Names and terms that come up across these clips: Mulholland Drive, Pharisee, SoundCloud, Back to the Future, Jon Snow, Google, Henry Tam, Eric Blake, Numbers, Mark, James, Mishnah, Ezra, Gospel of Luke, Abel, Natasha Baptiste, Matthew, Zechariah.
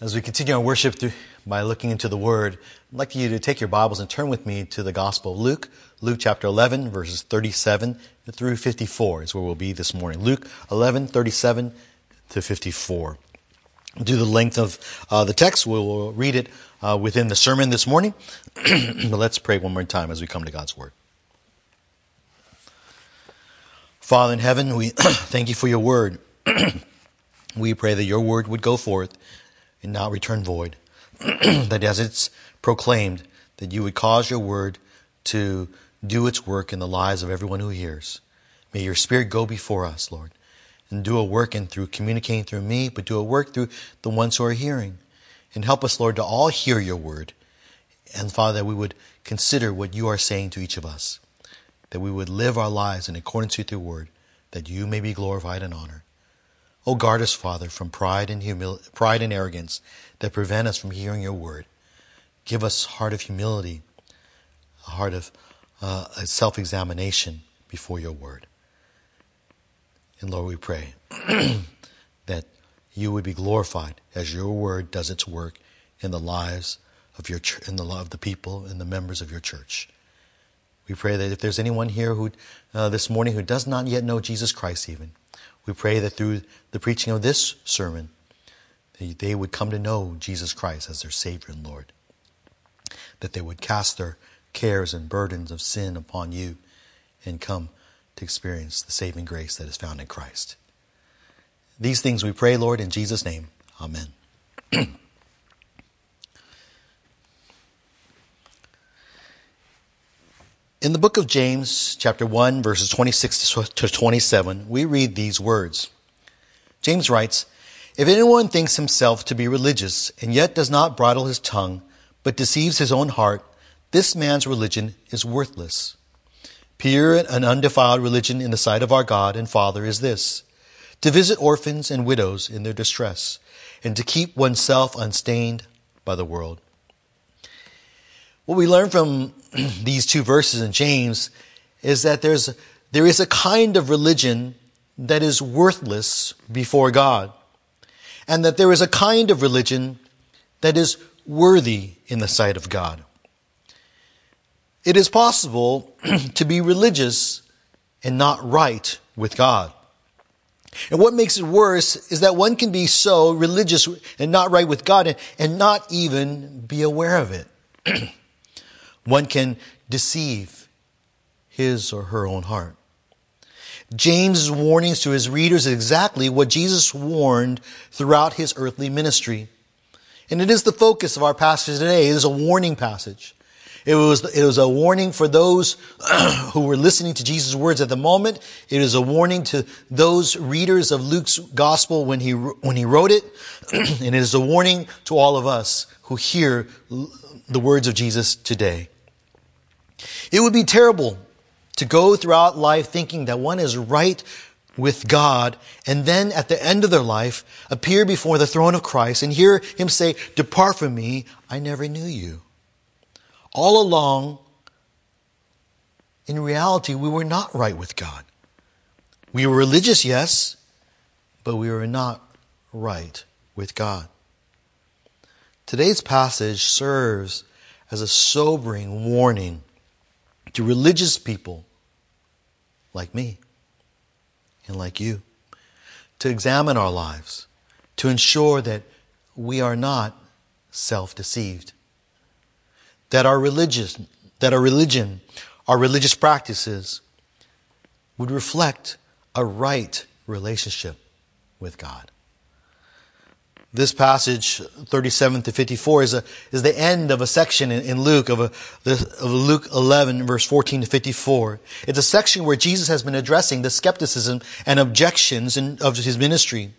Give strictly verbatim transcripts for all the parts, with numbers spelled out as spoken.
As we continue our worship through, by looking into the Word, I'd like you to take your Bibles and turn with me to the Gospel of Luke. Luke chapter eleven, verses thirty-seven through fifty-four is where we'll be this morning. Luke eleven, thirty-seven to fifty-four. Due to the length of uh, the text, we'll read it uh, within the sermon this morning. But let's pray one more time as we come to God's Word. Father in heaven, we thank you for your Word. We pray that your Word would go forth and not return void, that as it's proclaimed, that you would cause your word to do its work in the lives of everyone who hears. May your Spirit go before us, Lord, and do a work in through communicating through me, but do a work through the ones who are hearing. And help us, Lord, to all hear your word. And Father, that we would consider what you are saying to each of us, that we would live our lives in accordance with your word, that you may be glorified and honored. Oh, guard us, Father, from pride and humil- pride and arrogance that prevent us from hearing your word. Give us a heart of humility, a heart of uh, a self-examination before your word. And Lord, we pray that you would be glorified as your word does its work in the lives of your ch- in the love of the people and the members of your church. We pray that if there's anyone here who uh, this morning who does not yet know Jesus Christ, even. We pray that through the preaching of this sermon, that they would come to know Jesus Christ as their Savior and Lord. That they would cast their cares and burdens of sin upon you and come to experience the saving grace that is found in Christ. These things we pray, Lord, in Jesus' name. Amen. In the book of James, chapter one, verses twenty-six to twenty-seven, we read these words. James writes, "If anyone thinks himself to be religious and yet does not bridle his tongue, but deceives his own heart, this man's religion is worthless. Pure and undefiled religion in the sight of our God and Father is this, to visit orphans and widows in their distress, and to keep oneself unstained by the world." What we learn from these two verses in James is that there's there is a kind of religion that is worthless before God, and that there is a kind of religion that is worthy in the sight of God. It is possible to be religious and not right with God. And what makes it worse is that one can be so religious and not right with God and, and not even be aware of it. One can deceive his or her own heart. James' warnings to his readers is exactly what Jesus warned throughout his earthly ministry. And it is the focus of our passage today. It is a warning passage. It was, it was a warning for those who were listening to Jesus' words at the moment. It is a warning to those readers of Luke's gospel when he, when he wrote it. And it is a warning to all of us who hear the words of Jesus today. It would be terrible to go throughout life thinking that one is right with God and then at the end of their life appear before the throne of Christ and hear him say, "Depart from me, I never knew you." All along, in reality, we were not right with God. We were religious, yes, but we were not right with God. Today's passage serves as a sobering warning to religious people like me and like you to examine our lives, to ensure that we are not self-deceived, that our religious, that our religion, our religious practices would reflect a right relationship with God. This passage, thirty-seven to fifty-four, is a, is the end of a section in, in Luke of a, of Luke eleven, verse fourteen to fifty-four. It's a section where Jesus has been addressing the skepticism and objections in, of his ministry.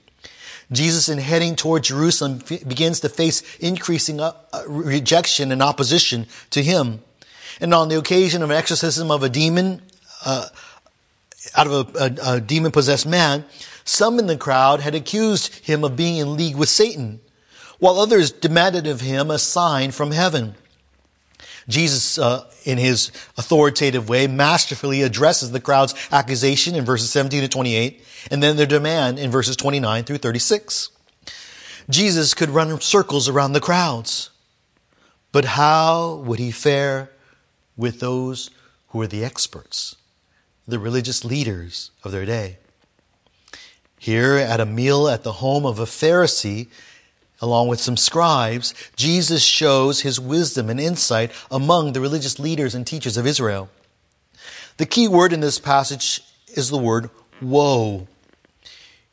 Jesus, in heading toward Jerusalem, f- begins to face increasing up, uh, rejection and opposition to him. And on the occasion of an exorcism of a demon, uh, out of a, a, a demon-possessed man, some in the crowd had accused him of being in league with Satan, while others demanded of him a sign from heaven. Jesus, uh, in his authoritative way, masterfully addresses the crowd's accusation in verses seventeen to twenty-eight, and then their demand in verses twenty-nine through thirty-six. Jesus could run circles around the crowds. But how would he fare with those who were the experts, the religious leaders of their day? Here at a meal at the home of a Pharisee, along with some scribes, Jesus shows his wisdom and insight among the religious leaders and teachers of Israel. The key word in this passage is the word woe.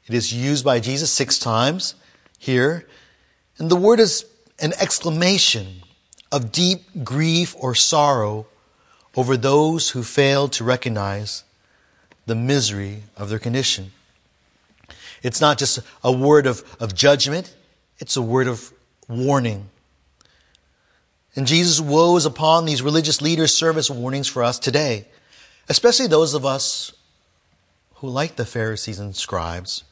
It is used by Jesus six times here, and the word is an exclamation of deep grief or sorrow over those who failed to recognize the misery of their condition. It's not just a word of, of judgment. It's a word of warning. And Jesus' woes upon these religious leaders serve as warnings for us today, especially those of us who, like the Pharisees and scribes,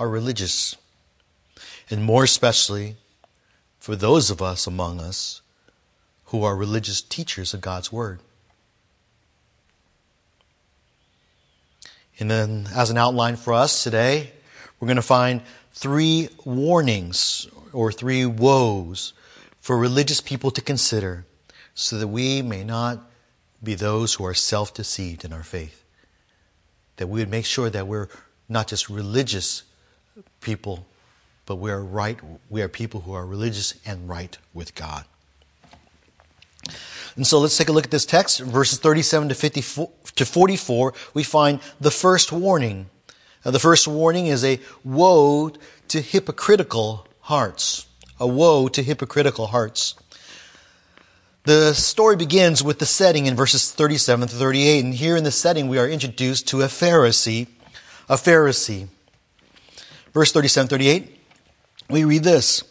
are religious. And more especially for those of us among us who are religious teachers of God's Word. And then, as an outline for us today, we're going to find three warnings or three woes for religious people to consider so that we may not be those who are self-deceived in our faith. That we would make sure that we're not just religious people, but we are right. We are people who are religious and right with God. And so let's take a look at this text. Verses thirty-seven to forty-four, we find the first warning. Now, the first warning is a woe to hypocritical hearts. A woe to hypocritical hearts. The story begins with the setting in verses thirty-seven to thirty-eight. And here in the setting, we are introduced to a Pharisee. A Pharisee. Verse thirty-seven to thirty-eight, we read this.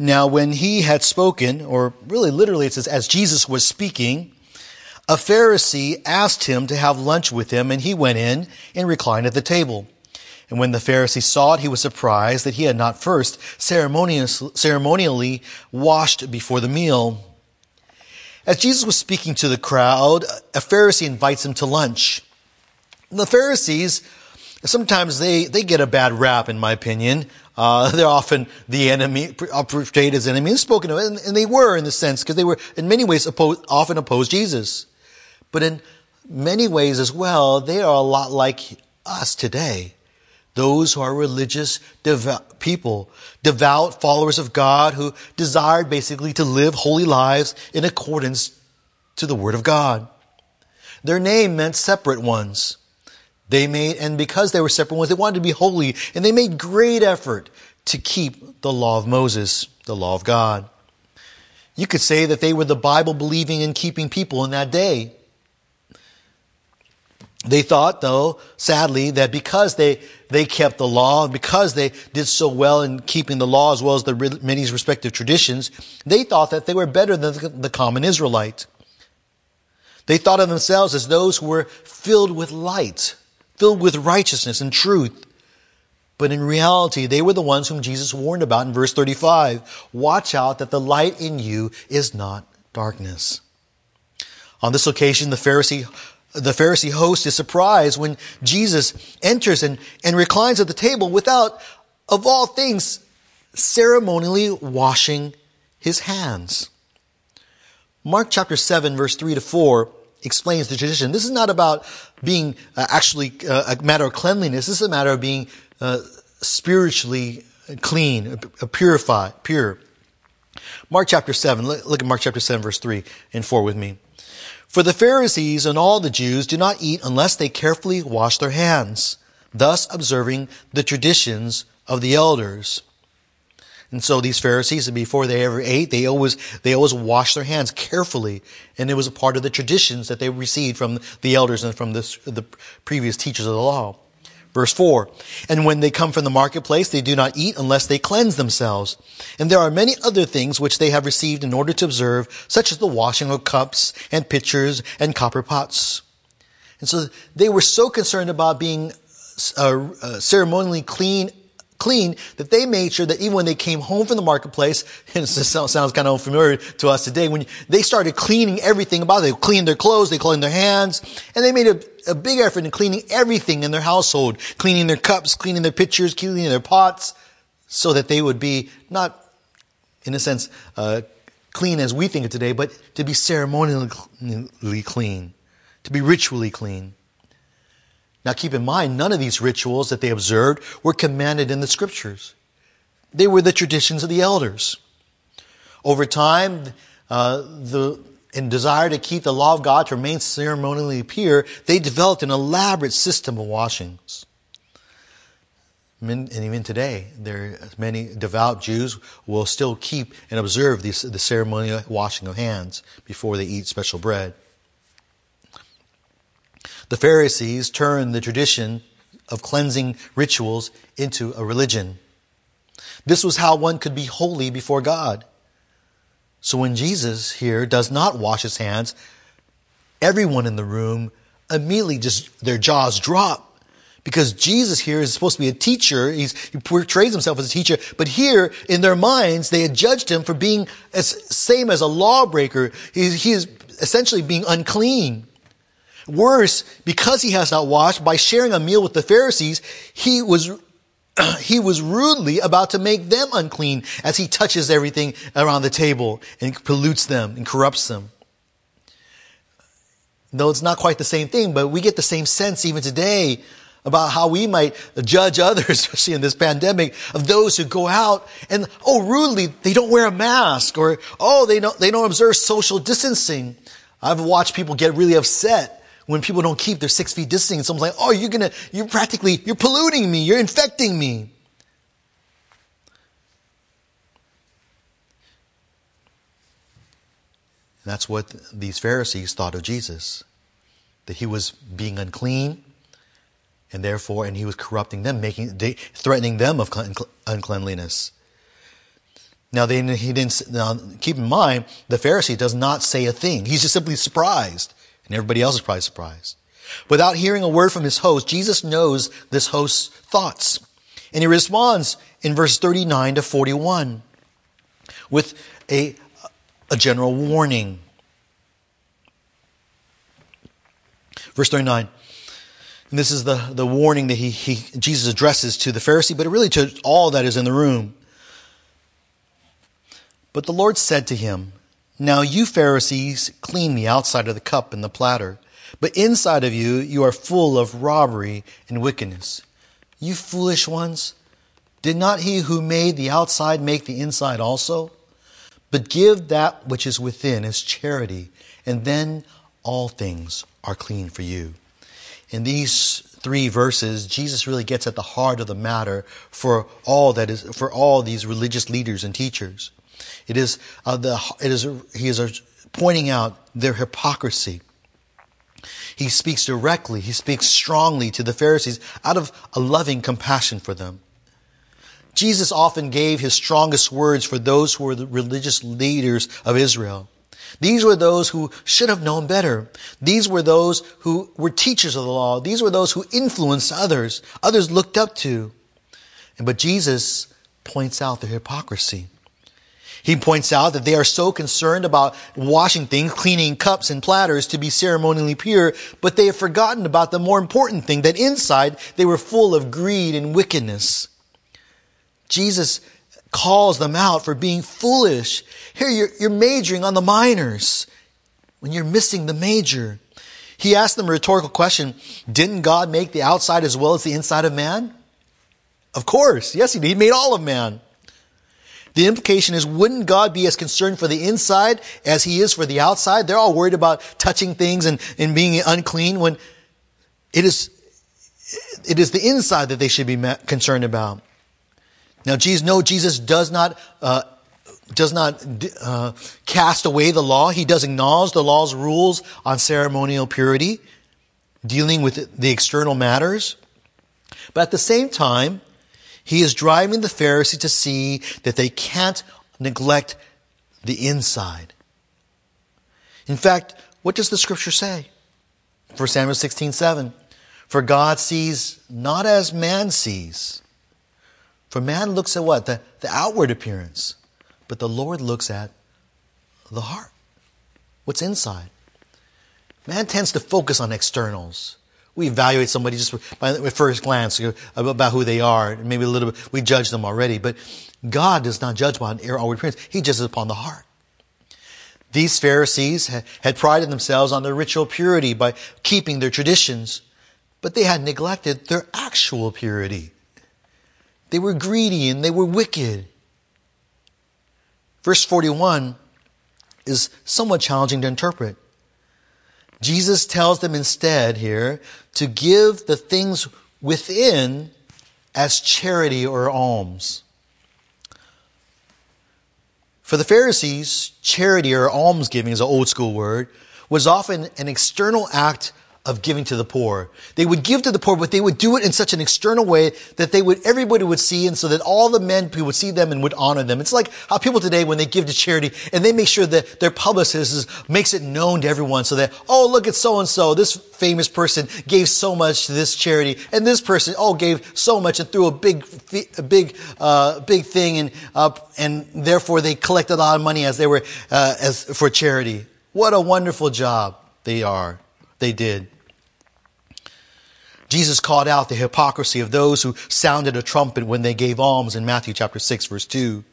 Now, when he had spoken, or really literally it says, as Jesus was speaking, a Pharisee asked him to have lunch with him, and he went in and reclined at the table. And when the Pharisee saw it, he was surprised that he had not first ceremonially washed before the meal. As Jesus was speaking to the crowd, a Pharisee invites him to lunch. The Pharisees, sometimes they, they get a bad rap, in my opinion. Uh, they're often the enemy, portrayed as enemies, spoken of, and, and they were in the sense, because they were in many ways opposed, often opposed Jesus. But in many ways as well, they are a lot like us today. Those who are religious devout people, devout followers of God who desired basically to live holy lives in accordance to the Word of God. Their name meant separate ones. They made, and because they were separate ones, they wanted to be holy, and they made great effort to keep the law of Moses, the law of God. You could say that they were the Bible-believing and keeping people in that day. They thought, though, sadly, that because they, they kept the law, because they did so well in keeping the law as well as the many respective traditions, they thought that they were better than the common Israelite. They thought of themselves as those who were filled with light, filled with righteousness and truth. But in reality, they were the ones whom Jesus warned about in verse thirty-five. Watch out that the light in you is not darkness. On this occasion, the Pharisee The Pharisee host is surprised when Jesus enters and, and reclines at the table without, of all things, ceremonially washing his hands. Mark chapter seven, verse three to four explains the tradition. This is not about being uh, actually uh, a matter of cleanliness. This is a matter of being uh, spiritually clean, uh, purified, pure. Mark chapter seven, look at Mark chapter seven, verse three and four with me. For the Pharisees and all the Jews do not eat unless they carefully wash their hands, thus observing the traditions of the elders. And so these Pharisees, before they ever ate, they always they always washed their hands carefully, and it was a part of the traditions that they received from the elders and from this, the previous teachers of the law. Verse four, and when they come from the marketplace, they do not eat unless they cleanse themselves. And there are many other things which they have received in order to observe, such as the washing of cups and pitchers and copper pots. And so they were so concerned about being uh, uh, ceremonially clean, clean that they made sure that even when they came home from the marketplace, and it sounds kind of familiar to us today, when they started cleaning everything about it. They cleaned their clothes, they cleaned their hands, and they made a, a big effort in cleaning everything in their household, cleaning their cups, cleaning their pitchers, cleaning their pots, so that they would be not, in a sense, uh, clean as we think of today, but to be ceremonially clean, to be ritually clean. Now keep in mind, none of these rituals that they observed were commanded in the Scriptures. They were the traditions of the elders. Over time, uh, the in desire to keep the law of God, to remain ceremonially pure, they developed an elaborate system of washings. And even today, there are many devout Jews will still keep and observe these, the ceremonial washing of hands before they eat special bread. The Pharisees turned the tradition of cleansing rituals into a religion. This was how one could be holy before God. So when Jesus here does not wash his hands, everyone in the room immediately just, their jaws drop. Because Jesus here is supposed to be a teacher. He's, he portrays himself as a teacher. But here, in their minds, they had judged him for being as same as a lawbreaker. He, he is essentially being unclean. Worse, because he has not washed, by sharing a meal with the Pharisees, he was he was rudely about to make them unclean as he touches everything around the table and pollutes them and corrupts them. Though it's not quite the same thing, but we get the same sense even today about how we might judge others, especially in this pandemic, of those who go out and, oh, rudely, they don't wear a mask, or, oh, they don't, they don't observe social distancing. I've watched people get really upset when people don't keep their six feet distancing. Someone's like, oh, you're gonna, you're practically, you're polluting me, you're infecting me. And that's what these Pharisees thought of Jesus, that he was being unclean, and therefore, and he was corrupting them, making, threatening them of uncleanliness. Now, they, he didn't. Now, keep in mind, the Pharisee does not say a thing. He's just simply surprised, and everybody else is probably surprised. Without hearing a word from his host, Jesus knows this host's thoughts, and he responds in verse thirty-nine to forty-one with a a general warning. Verse thirty-nine. And this is the, the warning that he, he Jesus addresses to the Pharisee, but really to all that is in the room. But the Lord said to him, now you Pharisees clean the outside of the cup and the platter, but inside of you, you are full of robbery and wickedness. You foolish ones, did not he who made the outside make the inside also? But give that which is within as charity, and then all things are clean for you. In these three verses, Jesus really gets at the heart of the matter for all that is for all these religious leaders and teachers. It is uh, the it is he is pointing out their hypocrisy. He speaks directly, he speaks strongly to the Pharisees out of a loving compassion for them. Jesus often gave his strongest words for those who were the religious leaders of Israel. These were those who should have known better. These were those who were teachers of the law. These were those who influenced others, others looked up to. And but Jesus points out their hypocrisy. He points out that they are so concerned about washing things, cleaning cups and platters to be ceremonially pure, but they have forgotten about the more important thing, that inside they were full of greed and wickedness. Jesus calls them out for being foolish. Here you're, you're majoring on the minors when you're missing the major. He asked them a rhetorical question. Didn't God make the outside as well as the inside of man? Of course. Yes, he did. He made all of man. The implication is, wouldn't God be as concerned for the inside as he is for the outside? They're all worried about touching things and, and being unclean when it is, it is the inside that they should be concerned about. Now, Jesus, no, Jesus does not uh, does not uh, cast away the law. He does acknowledge the law's rules on ceremonial purity, dealing with the external matters. But at the same time, he is driving the Pharisees to see that they can't neglect the inside. In fact, what does the Scripture say? First Samuel sixteen seven, for God sees not as man sees. For man looks at what? The, the outward appearance. But the Lord looks at the heart. What's inside. Man tends to focus on externals. we evaluate somebody just by at first glance about who they are, and maybe a little bit we judge them already. But God does not judge upon outward appearance; He judges upon the heart. These Pharisees had prided themselves on their ritual purity by keeping their traditions, but they had neglected their actual purity. They were greedy and they were wicked. Verse forty-one is somewhat challenging to interpret. Jesus tells them instead here to give the things within as charity or alms. For the Pharisees, charity or almsgiving is an old school word, was often an external act of giving to the poor. They would give to the poor, but they would do it in such an external way that they would everybody would see, and so that all the men would see them and would honor them. It's like how people today, when they give to charity, and they make sure that their publicist makes it known to everyone, so that, oh, look at so-and-so, this famous person gave so much to this charity, and this person, oh, gave so much and threw a big a big, uh, big thing, and uh, and therefore they collected a lot of money as they were uh, as for charity. What a wonderful job they are. They did. Jesus called out the hypocrisy of those who sounded a trumpet when they gave alms in Matthew chapter six, verse two.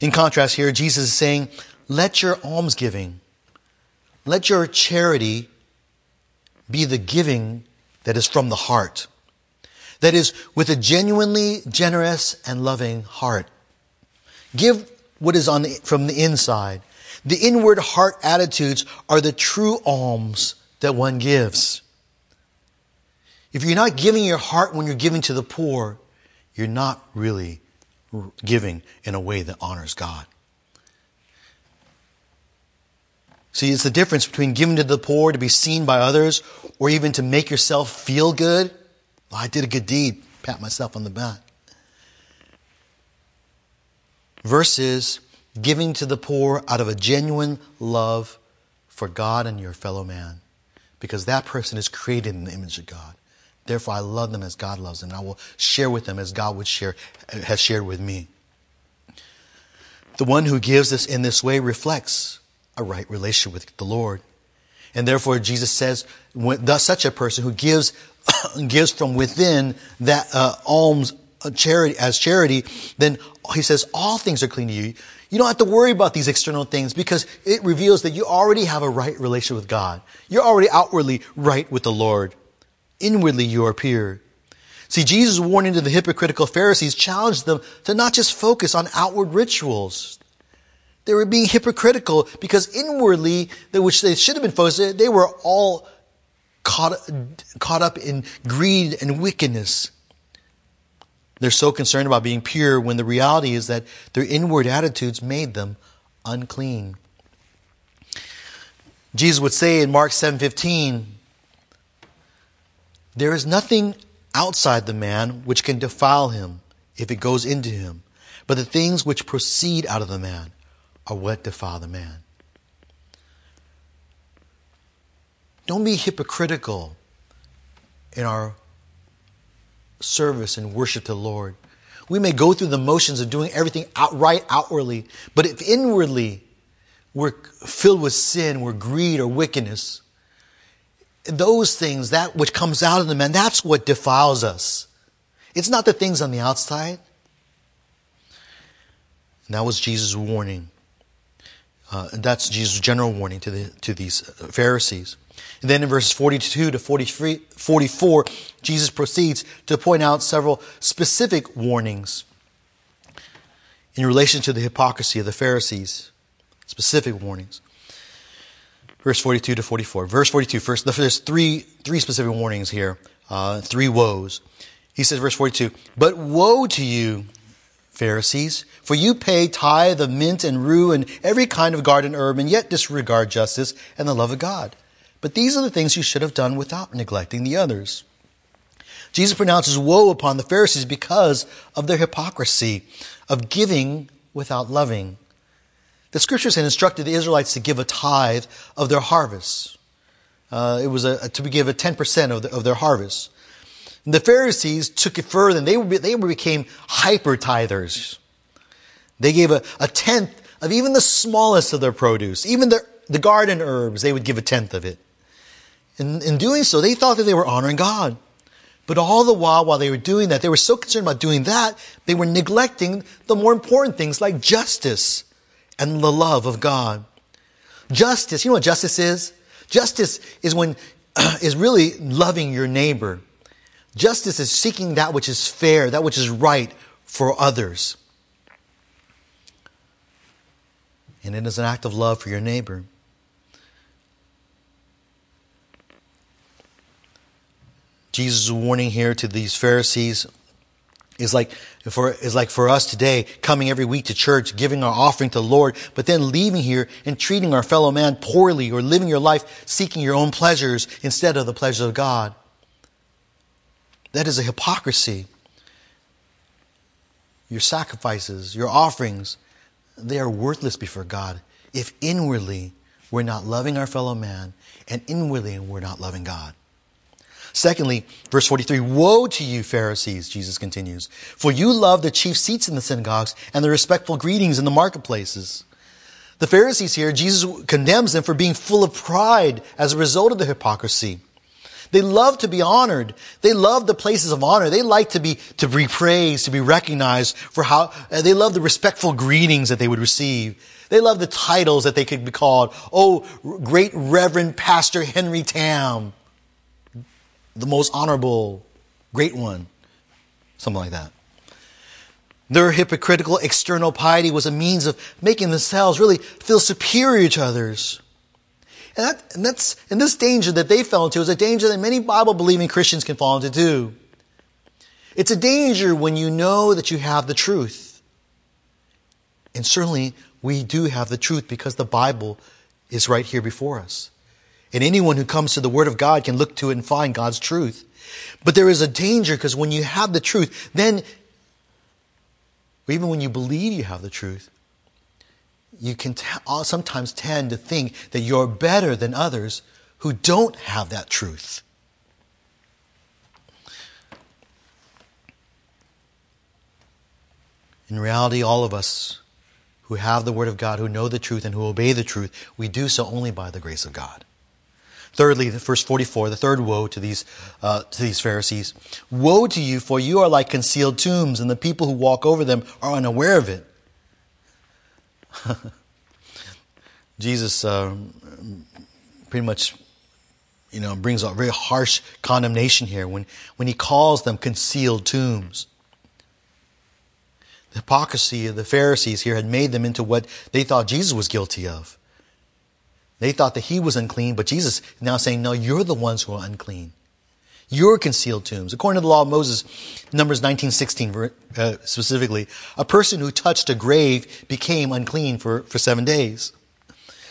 In contrast here, Jesus is saying, let your almsgiving, let your charity be the giving that is from the heart. That is, with a genuinely generous and loving heart. Give what is on the, from the inside. The inward heart attitudes are the true alms that one gives. If you're not giving your heart when you're giving to the poor, you're not really giving in a way that honors God. See, it's the difference between giving to the poor to be seen by others, or even to make yourself feel good. Well, I did a good deed. Pat myself on the back. Versus giving to the poor out of a genuine love for God and your fellow man. Because that person is created in the image of God. Therefore, I love them as God loves them. And I will share with them as God would share, has shared with me. The one who gives this in this way reflects a right relationship with the Lord. And therefore, Jesus says, thus such a person who gives gives from within that uh, alms uh, charity as charity, then he says, all things are clean to you. You don't have to worry about these external things because it reveals that you already have a right relationship with God. You're already outwardly right with the Lord. Inwardly you are pure. See, Jesus' warning to the hypocritical Pharisees challenged them to not just focus on outward rituals. They were being hypocritical because inwardly, which they should have been focused, they were all caught, caught up in greed and wickedness. They're so concerned about being pure when the reality is that their inward attitudes made them unclean. Jesus would say in Mark seven fifteen, there is nothing outside the man which can defile him if it goes into him, but the things which proceed out of the man are what defile the man. Don't be hypocritical in our service and worship to the Lord. We may go through the motions of doing everything outright, outwardly, but if inwardly we're filled with sin, we're greed or wickedness, those things, that which comes out of the man, that's what defiles us. It's not the things on the outside. And that was Jesus' warning. Uh, that's Jesus' general warning to the to these Pharisees. And then in verses forty-two to forty-three, forty-four, Jesus proceeds to point out several specific warnings in relation to the hypocrisy of the Pharisees. Specific warnings. Verse forty-two to forty-four. Verse forty-two, first, there's three, three specific warnings here, uh, three woes. He says, verse forty-two, but woe to you, Pharisees, for you pay tithe of mint and rue and every kind of garden herb, and yet disregard justice and the love of God. But these are the things you should have done without neglecting the others. Jesus pronounces woe upon the Pharisees because of their hypocrisy, of giving without loving. The scriptures had instructed the Israelites to give a tithe of their harvest. Uh, it was a, to give a ten percent of, the, of their harvest. And the Pharisees took it further, and they, they became hyper-tithers. They gave a, a tenth of even the smallest of their produce, even their, the garden herbs, they would give a tenth of it. In, in doing so, they thought that they were honoring God. But all the while, while they were doing that, they were so concerned about doing that, they were neglecting the more important things like justice and the love of God. Justice, you know what justice is? Justice is when is really loving your neighbor. Justice is seeking that which is fair, that which is right for others. And it is an act of love for your neighbor. Jesus' warning here to these Pharisees is like for is like for us today, coming every week to church, giving our offering to the Lord, but then leaving here and treating our fellow man poorly, or living your life seeking your own pleasures instead of the pleasures of God. That is a hypocrisy. Your sacrifices, your offerings, they are worthless before God if inwardly we're not loving our fellow man and inwardly we're not loving God. Secondly, verse forty-three, woe to you, Pharisees, Jesus continues, for you love the chief seats in the synagogues and the respectful greetings in the marketplaces. The Pharisees here, Jesus condemns them for being full of pride as a result of the hypocrisy. They love to be honored. They love the places of honor. They like to be, to be praised, to be recognized for how, they love the respectful greetings that they would receive. They love the titles that they could be called. Oh, great Reverend Pastor Henry Tam. The most honorable, great one, something like that. Their hypocritical external piety was a means of making themselves really feel superior to others. And, that, and, that's, and this danger that they fell into is a danger that many Bible-believing Christians can fall into too. It's a danger when you know that you have the truth. And certainly we do have the truth because the Bible is right here before us. And anyone who comes to the Word of God can look to it and find God's truth. But there is a danger because when you have the truth, then, or even when you believe you have the truth, you can t- sometimes tend to think that you're better than others who don't have that truth. In reality, all of us who have the Word of God, who know the truth and who obey the truth, we do so only by the grace of God. Thirdly, verse forty-four, the third woe to these uh, to these Pharisees. Woe to you, for you are like concealed tombs, and the people who walk over them are unaware of it. Jesus uh, pretty much, you know, brings a very harsh condemnation here when, when he calls them concealed tombs. The hypocrisy of the Pharisees here had made them into what they thought Jesus was guilty of. They thought that he was unclean, but Jesus is now saying, no, you're the ones who are unclean. You're concealed tombs. According to the law of Moses, Numbers nineteen sixteen uh, specifically, a person who touched a grave became unclean for, for seven days.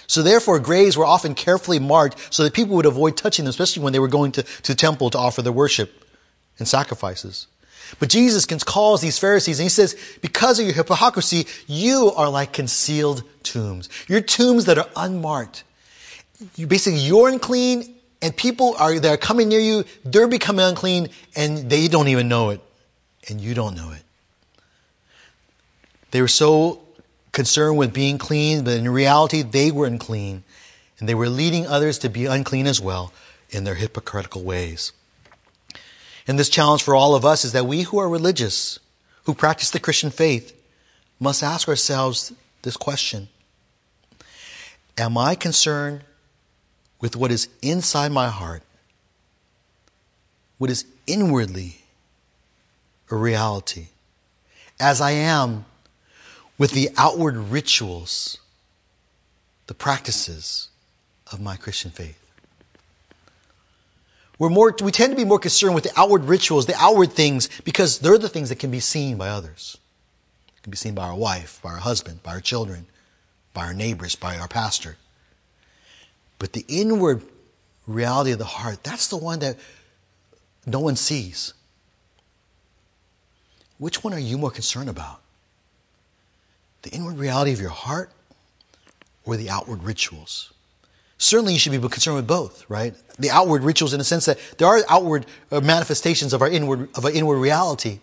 So therefore, graves were often carefully marked so that people would avoid touching them, especially when they were going to, to the temple to offer their worship and sacrifices. But Jesus calls these Pharisees and he says, because of your hypocrisy, you are like concealed tombs. You're tombs that are unmarked. You basically, you're unclean, and people are that are coming near you, they're becoming unclean, and they don't even know it, and you don't know it. They were so concerned with being clean, but in reality, they were unclean, and they were leading others to be unclean as well in their hypocritical ways. And this challenge for all of us is that we who are religious, who practice the Christian faith, must ask ourselves this question. Am I concerned with what is inside my heart, what is inwardly a reality, as I am with the outward rituals, the practices of my Christian faith? We're more, we tend to be more concerned with the outward rituals, the outward things, because they're the things that can be seen by others. It can be seen by our wife, by our husband, by our children, by our neighbors, by our pastor. But the inward reality of the heart, that's the one that no one sees. Which one are you more concerned about? The inward reality of your heart or the outward rituals? Certainly you should be concerned with both, right? The outward rituals in the sense that there are outward manifestations of our inward, of our inward reality.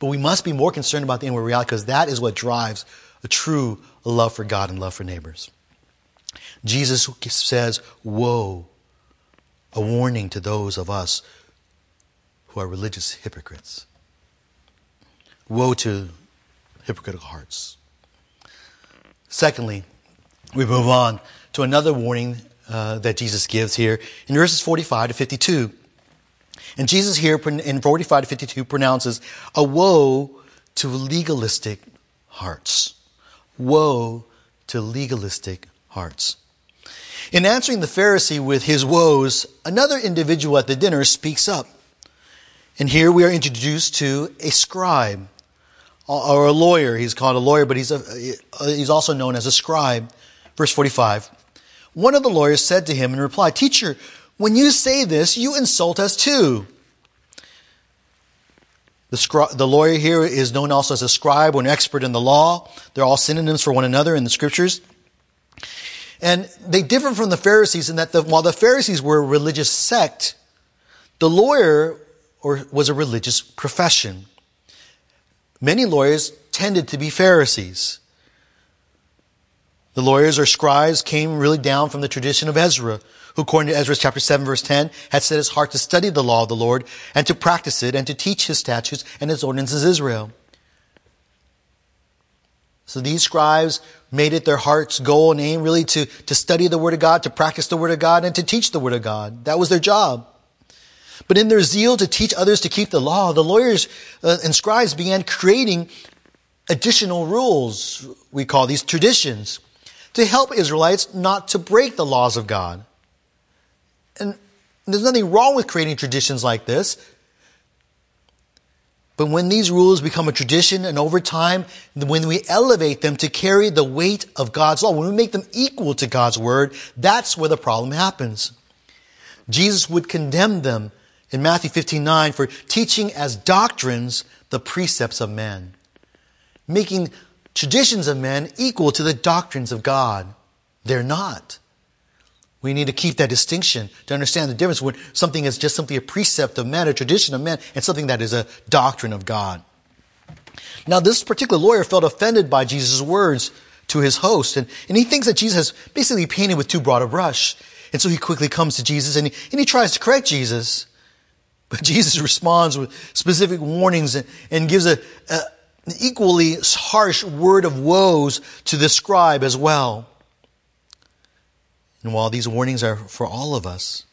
But we must be more concerned about the inward reality because that is what drives a true love for God and love for neighbors. Jesus says, woe a warning to those of us who are religious hypocrites. Woe to hypocritical hearts. Secondly, we move on to another warning uh, that Jesus gives here in verses forty-five to fifty-two. And Jesus here in forty-five to fifty-two pronounces a woe to legalistic hearts. Woe to legalistic hearts. In answering the Pharisee with his woes, another individual at the dinner speaks up. And here we are introduced to a scribe or a lawyer. He's called a lawyer, but he's a, he's also known as a scribe. Verse forty-five, one of the lawyers said to him in reply, "Teacher, when you say this, you insult us too." The, scri- the lawyer here is known also as a scribe or an expert in the law. They're all synonyms for one another in the scriptures. And they differ from the Pharisees in that the, while the Pharisees were a religious sect, the lawyer or was a religious profession. Many lawyers tended to be Pharisees. The lawyers or scribes came really down from the tradition of Ezra, who according to Ezra chapter seven verse ten, had set his heart to study the law of the Lord and to practice it and to teach his statutes and his ordinances Israel. So these scribes made it their heart's goal and aim really to, to study the Word of God, to practice the Word of God, and to teach the Word of God. That was their job. But in their zeal to teach others to keep the law, the lawyers and scribes began creating additional rules, we call these traditions, to help Israelites not to break the laws of God. And there's nothing wrong with creating traditions like this. But when these rules become a tradition, and over time, when we elevate them to carry the weight of God's law, when we make them equal to God's word, that's where the problem happens. Jesus would condemn them in Matthew fifteen nine for teaching as doctrines the precepts of men, making traditions of men equal to the doctrines of God. They're not. We need to keep that distinction to understand the difference when something is just simply a precept of man, a tradition of man, and something that is a doctrine of God. Now, this particular lawyer felt offended by Jesus' words to his host, and, and he thinks that Jesus has basically painted with too broad a brush. And so he quickly comes to Jesus, and he, and he tries to correct Jesus. But Jesus responds with specific warnings and, and gives a, a, an equally harsh word of woes to the scribe as well. And while these warnings are for all of us,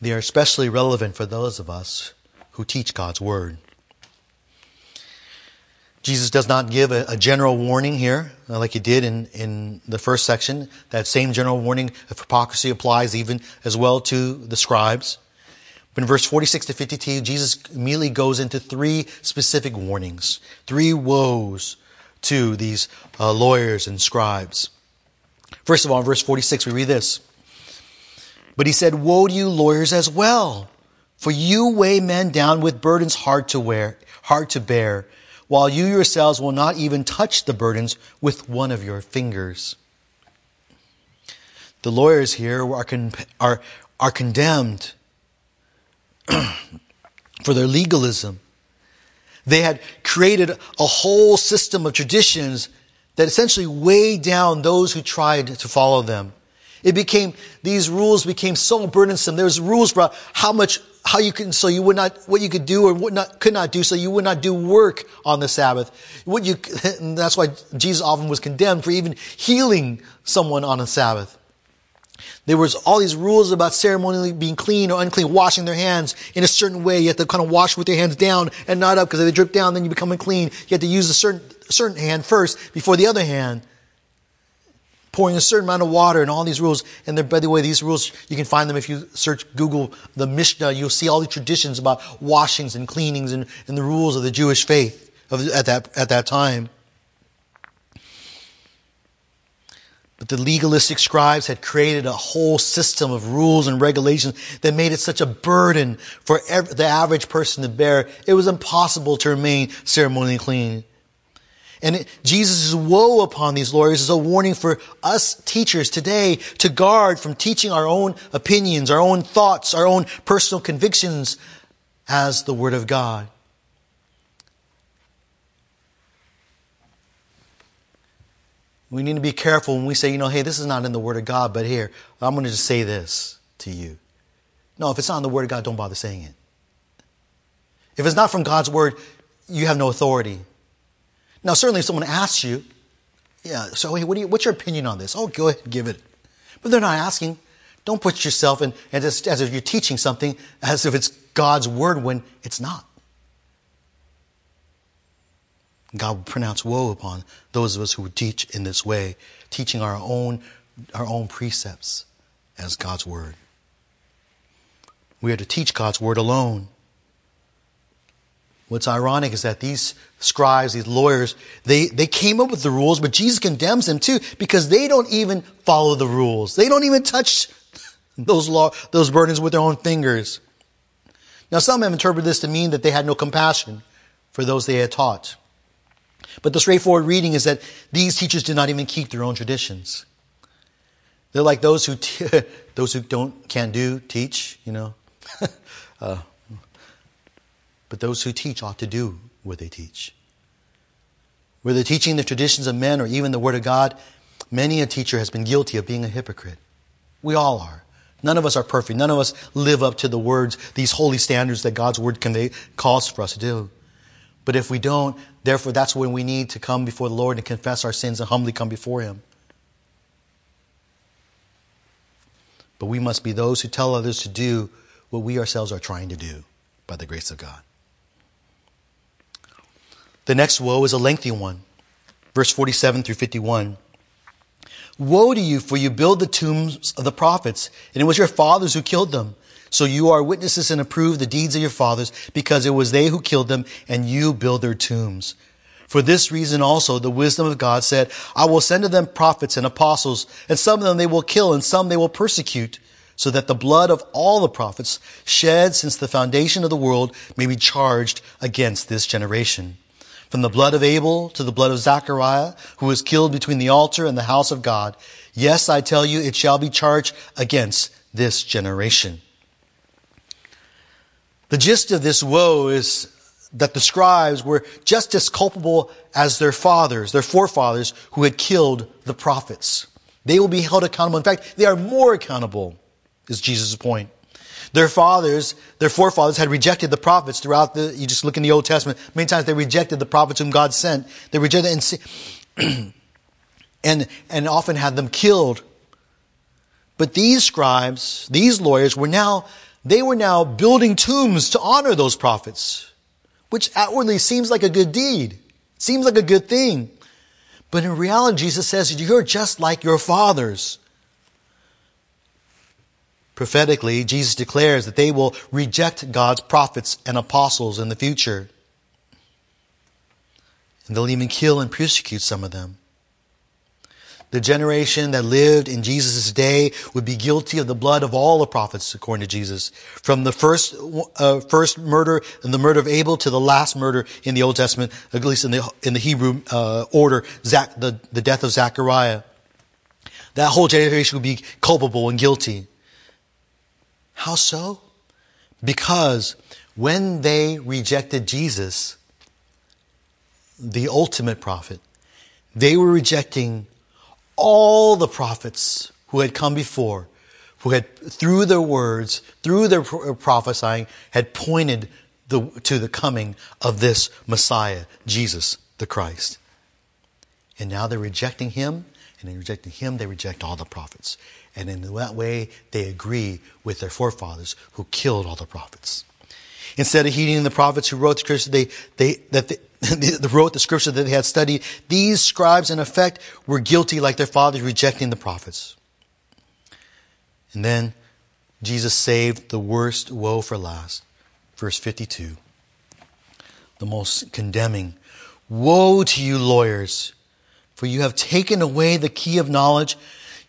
they are especially relevant for those of us who teach God's word. Jesus does not give a, a general warning here, like he did in, in the first section. That same general warning of hypocrisy applies even as well to the scribes. But in verse forty-six to fifty-two, Jesus immediately goes into three specific warnings, three woes to these uh, lawyers and scribes. First of all, in verse forty-six, we read this. But he said, "Woe to you lawyers as well, for you weigh men down with burdens hard to wear, hard to bear, while you yourselves will not even touch the burdens with one of your fingers." The lawyers here are con- are, are condemned for their legalism. They had created a whole system of traditions that essentially weighed down those who tried to follow them. It became, these rules became so burdensome. There was rules about how much How you can, so you would not, what you could do or would not, could not do, so you would not do work on the Sabbath. What you, and that's why Jesus often was condemned for even healing someone on a Sabbath. There was all these rules about ceremonially being clean or unclean, washing their hands in a certain way. You have to kind of wash with your hands down and not up, because if they drip down, then you become unclean. You have to use a certain, certain hand first before the other hand. Pouring a certain amount of water and all these rules. And by the way, these rules, you can find them if you search Google the Mishnah. You'll see all the traditions about washings and cleanings and, and the rules of the Jewish faith of, at that, at that time. But the legalistic scribes had created a whole system of rules and regulations that made it such a burden for ev- the average person to bear. It was impossible to remain ceremonially clean. And Jesus' woe upon these lawyers is a warning for us teachers today to guard from teaching our own opinions, our own thoughts, our own personal convictions as the Word of God. We need to be careful when we say, you know, hey, this is not in the Word of God, but here, I'm going to just say this to you. No, if it's not in the Word of God, don't bother saying it. If it's not from God's Word, you have no authority. Now, certainly if someone asks you, yeah, so hey, what do you, what's your opinion on this? Oh, go ahead and give it. But they're not asking. Don't put yourself in, and as, as if you're teaching something, as if it's God's Word when it's not. God will pronounce woe upon those of us who teach in this way, teaching our own, our own precepts as God's Word. We are to teach God's Word alone. What's ironic is that these scribes, these lawyers, they, they came up with the rules, but Jesus condemns them too because they don't even follow the rules. They don't even touch those law, those burdens with their own fingers. Now, some have interpreted this to mean that they had no compassion for those they had taught. But the straightforward reading is that these teachers did not even keep their own traditions. They're like those who t- those who don't can't do teach, you know. uh, but those who teach ought to do what they teach. Whether teaching the traditions of men or even the Word of God, many a teacher has been guilty of being a hypocrite. We all are. None of us are perfect. None of us live up to the words, these holy standards that God's Word convey, calls for us to do. But if we don't, therefore, that's when we need to come before the Lord and confess our sins and humbly come before Him. But we must be those who tell others to do what we ourselves are trying to do by the grace of God. The next woe is a lengthy one. Verse forty-seven through fifty-one. Woe to you, for you build the tombs of the prophets, and it was your fathers who killed them. So you are witnesses and approve the deeds of your fathers, because it was they who killed them, and you build their tombs. For this reason also the wisdom of God said, I will send to them prophets and apostles, and some of them they will kill, and some they will persecute, so that the blood of all the prophets shed since the foundation of the world may be charged against this generation. From the blood of Abel to the blood of Zechariah, who was killed between the altar and the house of God, yes, I tell you, it shall be charged against this generation. The gist of this woe is that the scribes were just as culpable as their fathers, their forefathers, who had killed the prophets. They will be held accountable. In fact, they are more accountable, is Jesus' point. Their fathers, their forefathers had rejected the prophets throughout the, you just look in the Old Testament, many times they rejected the prophets whom God sent. They rejected and, and, and often had them killed. But these scribes, these lawyers were now They were now building tombs to honor those prophets, which outwardly seems like a good deed, seems like a good thing. But in reality, Jesus says, you're just like your fathers. Prophetically, Jesus declares that they will reject God's prophets and apostles in the future. And they'll even kill and persecute some of them. The generation that lived in Jesus' day would be guilty of the blood of all the prophets, according to Jesus. From the first uh, first murder and the murder of Abel to the last murder in the Old Testament, at least in the in the Hebrew uh, order, Zach, the, the death of Zechariah. That whole generation would be culpable and guilty. How so? Because when they rejected Jesus, the ultimate prophet, they were rejecting all the prophets who had come before, who had, through their words, through their prophesying, had pointed the, to the coming of this Messiah, Jesus the Christ. And now they're rejecting Him, and in rejecting Him, they reject all the prophets. And in that way, they agree with their forefathers who killed all the prophets. Instead of heeding the prophets who wrote the scripture, they, they, that they, they wrote the scripture that they had studied, these scribes, in effect, were guilty like their fathers, rejecting the prophets. And then Jesus saved the worst woe for last. Verse fifty-two, the most condemning. Woe to you, lawyers, for you have taken away the key of knowledge.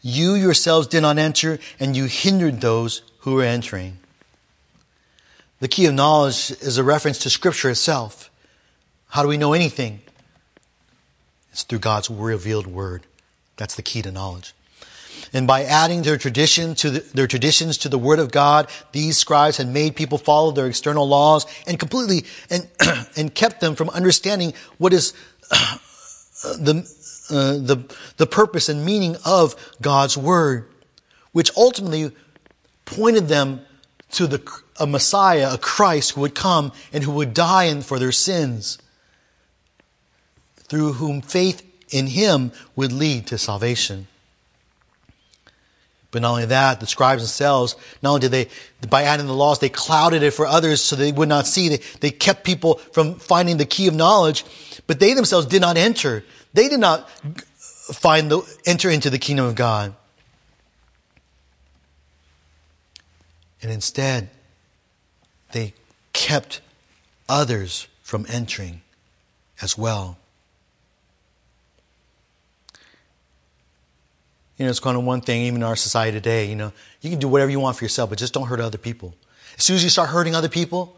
You yourselves did not enter, and you hindered those who were entering. The key of knowledge is a reference to Scripture itself. How do we know anything? It's through God's revealed Word. That's the key to knowledge. And by adding their tradition to the, their traditions to the Word of God, these scribes had made people follow their external laws and completely and and kept them from understanding what is the uh, the the purpose and meaning of God's Word, which ultimately pointed them to the, a Messiah, a Christ who would come and who would die in, for their sins, through whom faith in Him would lead to salvation. But not only that, the scribes themselves, not only did they, by adding the laws, they clouded it for others so they would not see. They, they kept people from finding the key of knowledge, but they themselves did not enter. They did not find the, enter into the kingdom of God. And instead, they kept others from entering as well. You know, it's kind of one thing, even in our society today, you know, you can do whatever you want for yourself, but just don't hurt other people. As soon as you start hurting other people,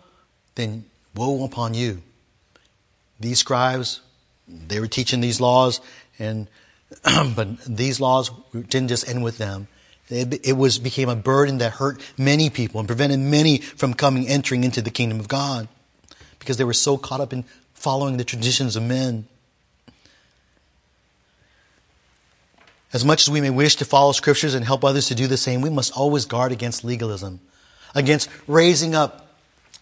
then woe upon you. These scribes, they were teaching these laws, and but these laws didn't just end with them. It, it was became a burden that hurt many people and prevented many from coming, entering into the kingdom of God, because they were so caught up in following the traditions of men. As much as we may wish to follow scriptures and help others to do the same, we must always guard against legalism, against raising up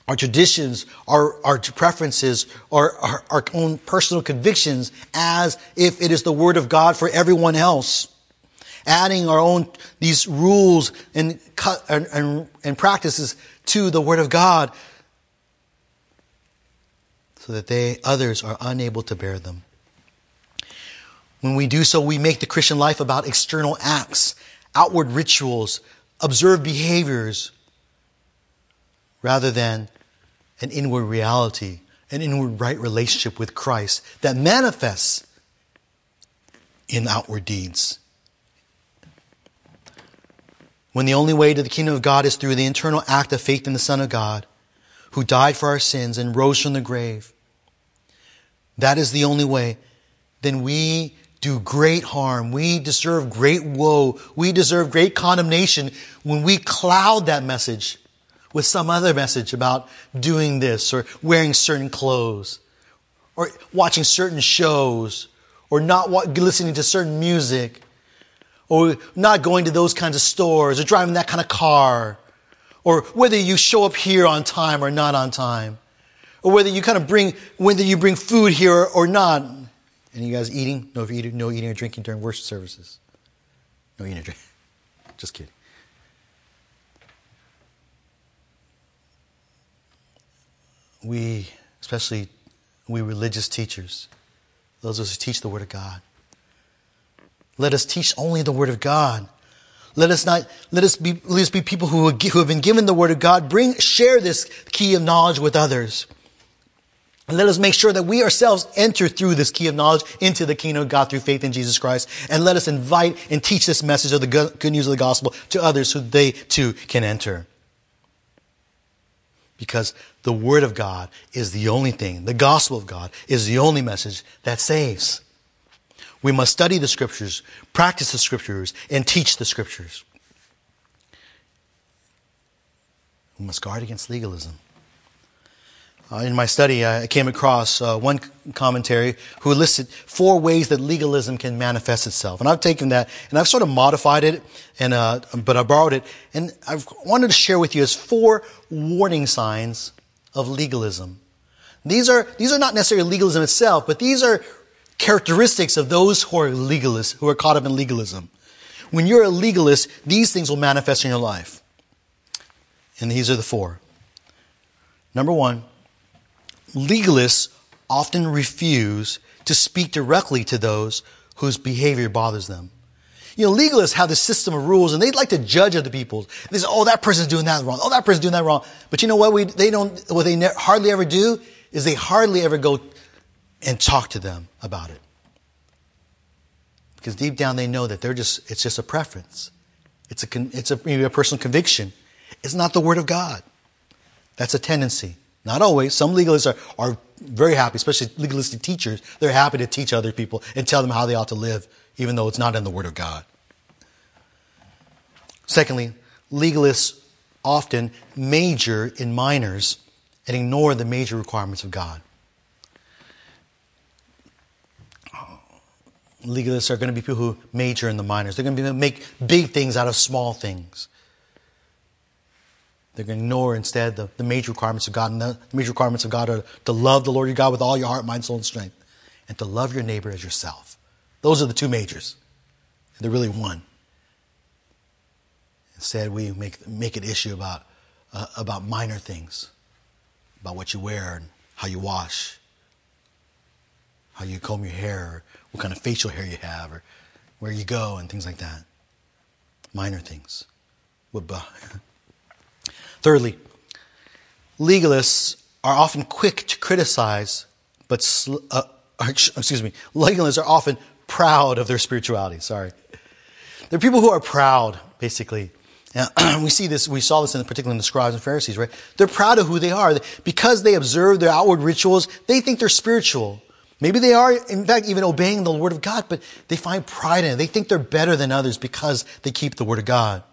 our traditions, our, our preferences, or our, our own personal convictions as if it is the word of God for everyone else. Adding our own, these rules and, and, and, and practices to the word of God so that they, others are unable to bear them. When we do so, we make the Christian life about external acts, outward rituals, observed behaviors, rather than an inward reality, an inward right relationship with Christ that manifests in outward deeds. When the only way to the kingdom of God is through the internal act of faith in the Son of God, who died for our sins and rose from the grave, that is the only way, then we do great harm. We deserve great woe. We deserve great condemnation when we cloud that message with some other message about doing this or wearing certain clothes or watching certain shows or not wa- listening to certain music or not going to those kinds of stores or driving that kind of car or whether you show up here on time or not on time or whether you kind of bring, whether you bring food here or, or not. And you guys eating? No, if you eat, no eating or drinking during worship services. No eating or drinking. Just kidding. We, especially we religious teachers, those of us who teach the Word of God, let us teach only the Word of God. Let us not. Let us be. Let us be people who who have been given the Word of God. Bring, share this key of knowledge with others. And let us make sure that we ourselves enter through this key of knowledge into the kingdom of God through faith in Jesus Christ. And let us invite and teach this message of the good news of the gospel to others so they too can enter. Because the word of God is the only thing. The gospel of God is the only message that saves. We must study the scriptures, practice the scriptures, and teach the scriptures. We must guard against legalism. Uh, in my study, I came across uh, one commentary who listed four ways that legalism can manifest itself. And I've taken that and I've sort of modified it, and uh, but I borrowed it. And I wanted to share with you as four warning signs of legalism. These are these are not necessarily legalism itself, but these are characteristics of those who are legalists, who are caught up in legalism. When you're a legalist, these things will manifest in your life. And these are the four. Number one, legalists often refuse to speak directly to those whose behavior bothers them. You know, legalists have this system of rules and they'd like to judge other people. They say, oh, that person's doing that wrong. Oh, that person's doing that wrong. But you know what we, they don't, what they ne- hardly ever do is they hardly ever go and talk to them about it. Because deep down they know that they're just, it's just a preference. It's a, con- it's a, maybe a personal conviction. It's not the word of God. That's a tendency. Not always. Some legalists are, are very happy, especially legalistic teachers. They're happy to teach other people and tell them how they ought to live, even though it's not in the Word of God. Secondly, legalists often major in minors and ignore the major requirements of God. Legalists are going to be people who major in the minors. They're going to be, make big things out of small things. They're going to ignore instead the, the major requirements of God. And the major requirements of God are to love the Lord your God with all your heart, mind, soul, and strength, and to love your neighbor as yourself. Those are the two majors. They're really one. Instead, we make make an issue about uh, about minor things, about what you wear and how you wash, how you comb your hair, or what kind of facial hair you have, or where you go, and things like that. Minor things. Thirdly, legalists are often quick to criticize, but sl- uh, excuse me, legalists are often proud of their spirituality. Sorry, they're people who are proud, basically. Now, we see this. We saw this in particular in the scribes and Pharisees, right? They're proud of who they are because they observe their outward rituals. They think they're spiritual. Maybe they are, in fact, even obeying the Word of God, but they find pride in it. They think they're better than others because they keep the Word of God,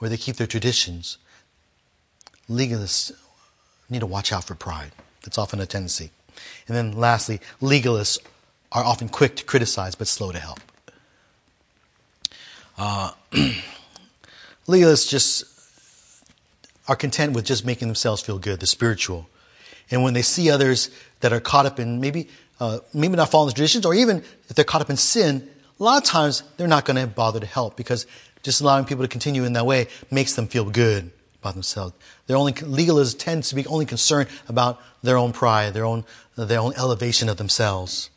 or they keep their traditions. Legalists need to watch out for pride. That's often a tendency. And then lastly, legalists are often quick to criticize but slow to help. Uh, legalists just are content with just making themselves feel good, the spiritual. And when they see others that are caught up in maybe uh, maybe not following the traditions, or even if they're caught up in sin, a lot of times they're not going to bother to help, because just allowing people to continue in that way makes them feel good about themselves. Their only legalism tends to be only concerned about their own pride, their own their own elevation of themselves.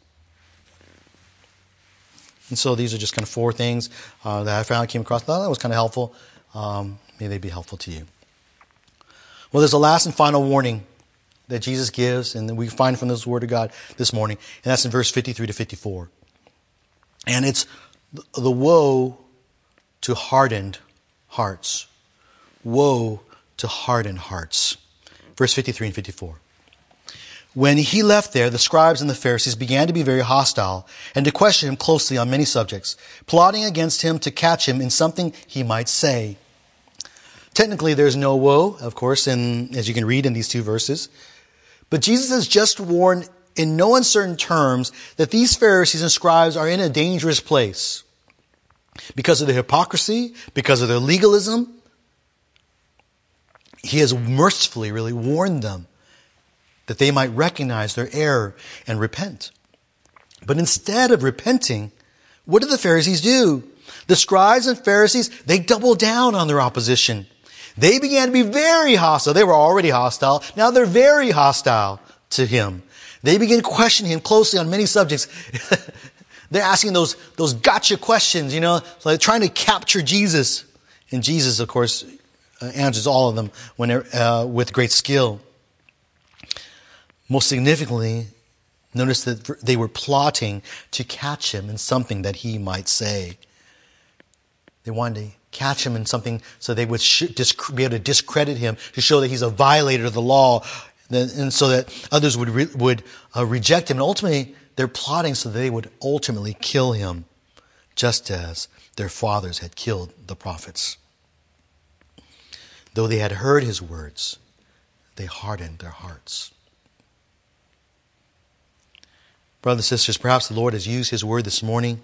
And so these are just kind of four things uh, that I found came across. I thought that was kind of helpful. Um, may they be helpful to you. Well, there's a last and final warning that Jesus gives, and that we find from this Word of God this morning, and that's in verse fifty-three to fifty-four. And it's the woe to hardened hearts. Woe to hardened hearts. Verse fifty-three and fifty-four. When he left there, the scribes and the Pharisees began to be very hostile and to question him closely on many subjects, plotting against him to catch him in something he might say. Technically, there's no woe, of course, in, as you can read in these two verses. But Jesus has just warned in no uncertain terms that these Pharisees and scribes are in a dangerous place, because of their hypocrisy, because of their legalism. He has mercifully really warned them that they might recognize their error and repent. But instead of repenting, what do the Pharisees do? The scribes and Pharisees, they double down on their opposition. They began to be very hostile. They were already hostile. Now they're very hostile to him. They begin to question him closely on many subjects. They're asking those those gotcha questions, you know, like trying to capture Jesus. And Jesus, of course, uh, answers all of them when, uh, with great skill. Most significantly, notice that they were plotting to catch him in something that he might say. They wanted to catch him in something so they would sh- disc- be able to discredit him, to show that he's a violator of the law, and so that others would re- would uh, reject him. And ultimately, they're plotting so that they would ultimately kill him, just as their fathers had killed the prophets. Though they had heard his words, they hardened their hearts. Brothers and sisters, perhaps the Lord has used his word this morning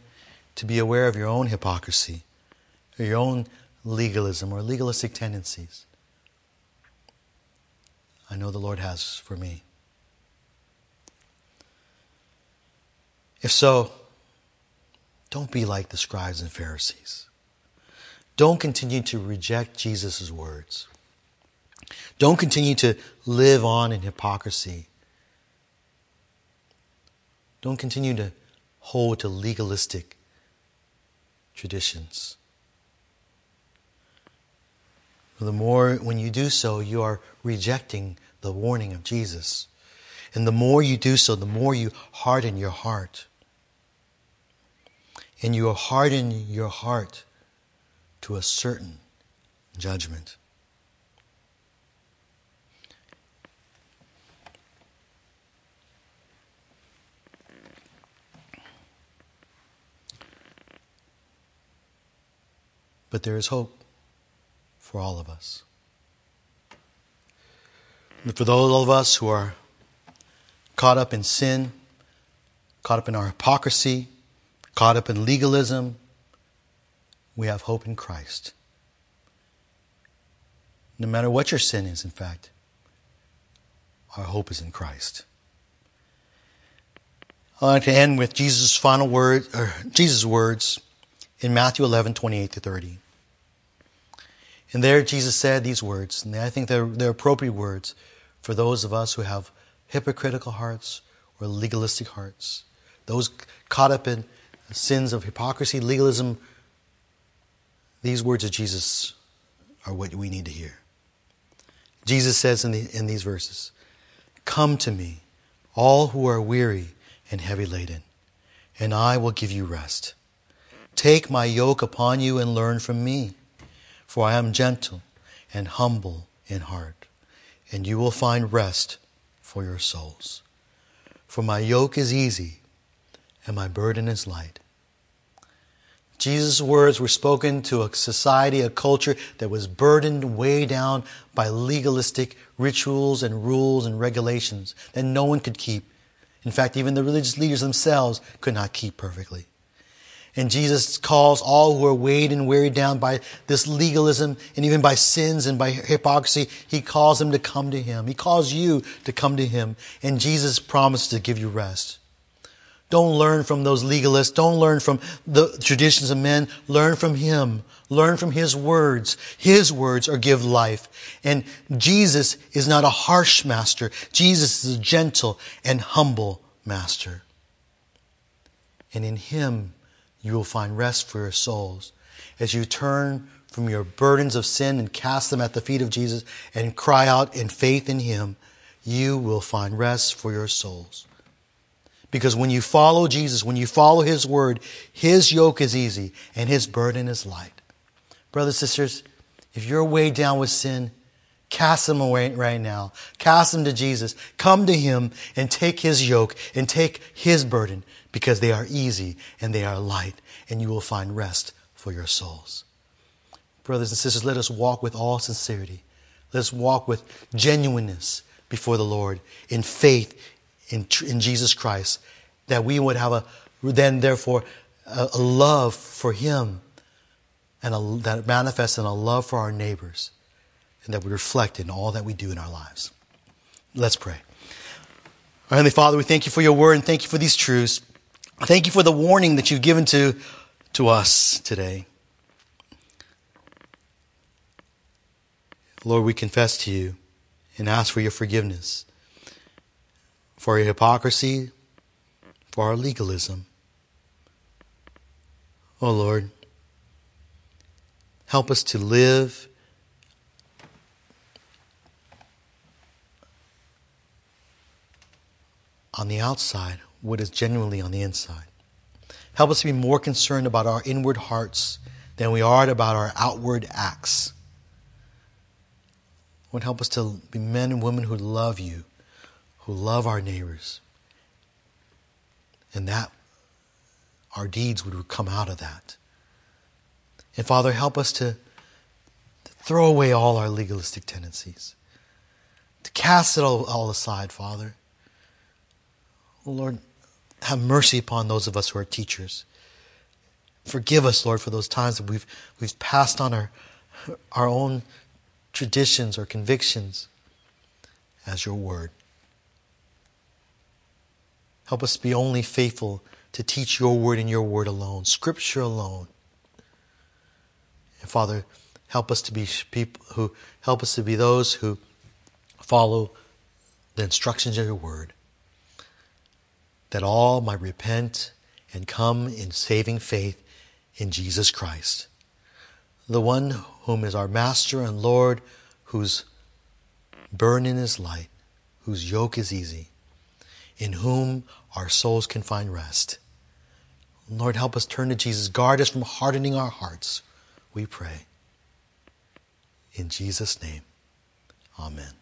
to be aware of your own hypocrisy, or your own legalism, or legalistic tendencies. I know the Lord has for me. If so, don't be like the scribes and Pharisees. Don't continue to reject Jesus' words. Don't continue to live on in hypocrisy. Don't continue to hold to legalistic traditions. The more, when you do so, you are rejecting the warning of Jesus. And the more you do so, the more you harden your heart. And you harden your heart to a certain judgment. But there is hope for all of us. And for those of us who are caught up in sin, caught up in our hypocrisy, caught up in legalism, we have hope in Christ. No matter what your sin is, in fact, our hope is in Christ. I want to end with Jesus' final word, or Jesus' words in Matthew eleven, twenty-eight to thirty. And there Jesus said these words, and I think they're, they're appropriate words for those of us who have hypocritical hearts or legalistic hearts, those caught up in sins of hypocrisy, legalism. These words of Jesus are what we need to hear. Jesus says in, the, in these verses, "Come to me, all who are weary and heavy laden, and I will give you rest. Take my yoke upon you and learn from me, for I am gentle and humble in heart, and you will find rest for your souls. For my yoke is easy and my burden is light." Jesus' words were spoken to a society, a culture that was burdened way down by legalistic rituals and rules and regulations that no one could keep. In fact, even the religious leaders themselves could not keep perfectly. And Jesus calls all who are weighed and wearied down by this legalism and even by sins and by hypocrisy, he calls them to come to him. He calls you to come to him. And Jesus promised to give you rest. Don't learn from those legalists. Don't learn from the traditions of men. Learn from him. Learn from his words. His words are give life. And Jesus is not a harsh master. Jesus is a gentle and humble master. And in him, you will find rest for your souls as you turn from your burdens of sin and cast them at the feet of Jesus and cry out in faith in him. You will find rest for your souls. Because when you follow Jesus, when you follow his word, his yoke is easy and his burden is light. Brothers, sisters, if you're weighed down with sin, cast them away right now. Cast them to Jesus. Come to him and take his yoke and take his burden, because they are easy and they are light, and you will find rest for your souls. Brothers and sisters, let us walk with all sincerity. Let us walk with genuineness before the Lord in faith In, in Jesus Christ, that we would have a then therefore a, a love for him, and a, that manifests in a love for our neighbors, and that we reflect in all that we do in our lives. Let's pray. Our Heavenly Father, we thank you for your word and thank you for these truths. Thank you for the warning that you've given to, to us today. Lord, we confess to you and ask for your forgiveness for our hypocrisy, for our legalism. Oh Lord, help us to live on the outside what is genuinely on the inside. Help us to be more concerned about our inward hearts than we are about our outward acts. Lord, help us to be men and women who love you, who love our neighbors, and that our deeds would come out of that. And Father, help us to, to throw away all our legalistic tendencies, to cast it all, all aside, Father. Lord, have mercy upon those of us who are teachers. Forgive us, Lord, for those times that we've we've passed on our our own traditions or convictions as your word. Help us be only faithful to teach your word and your word alone, scripture alone. And Father, help us to be people who help us to be those who follow the instructions of your word, that all might repent and come in saving faith in Jesus Christ, the one whom is our master and Lord, whose burden is light, whose yoke is easy, in whom our souls can find rest. Lord, help us turn to Jesus. Guard us from hardening our hearts, we pray. In Jesus' name, amen.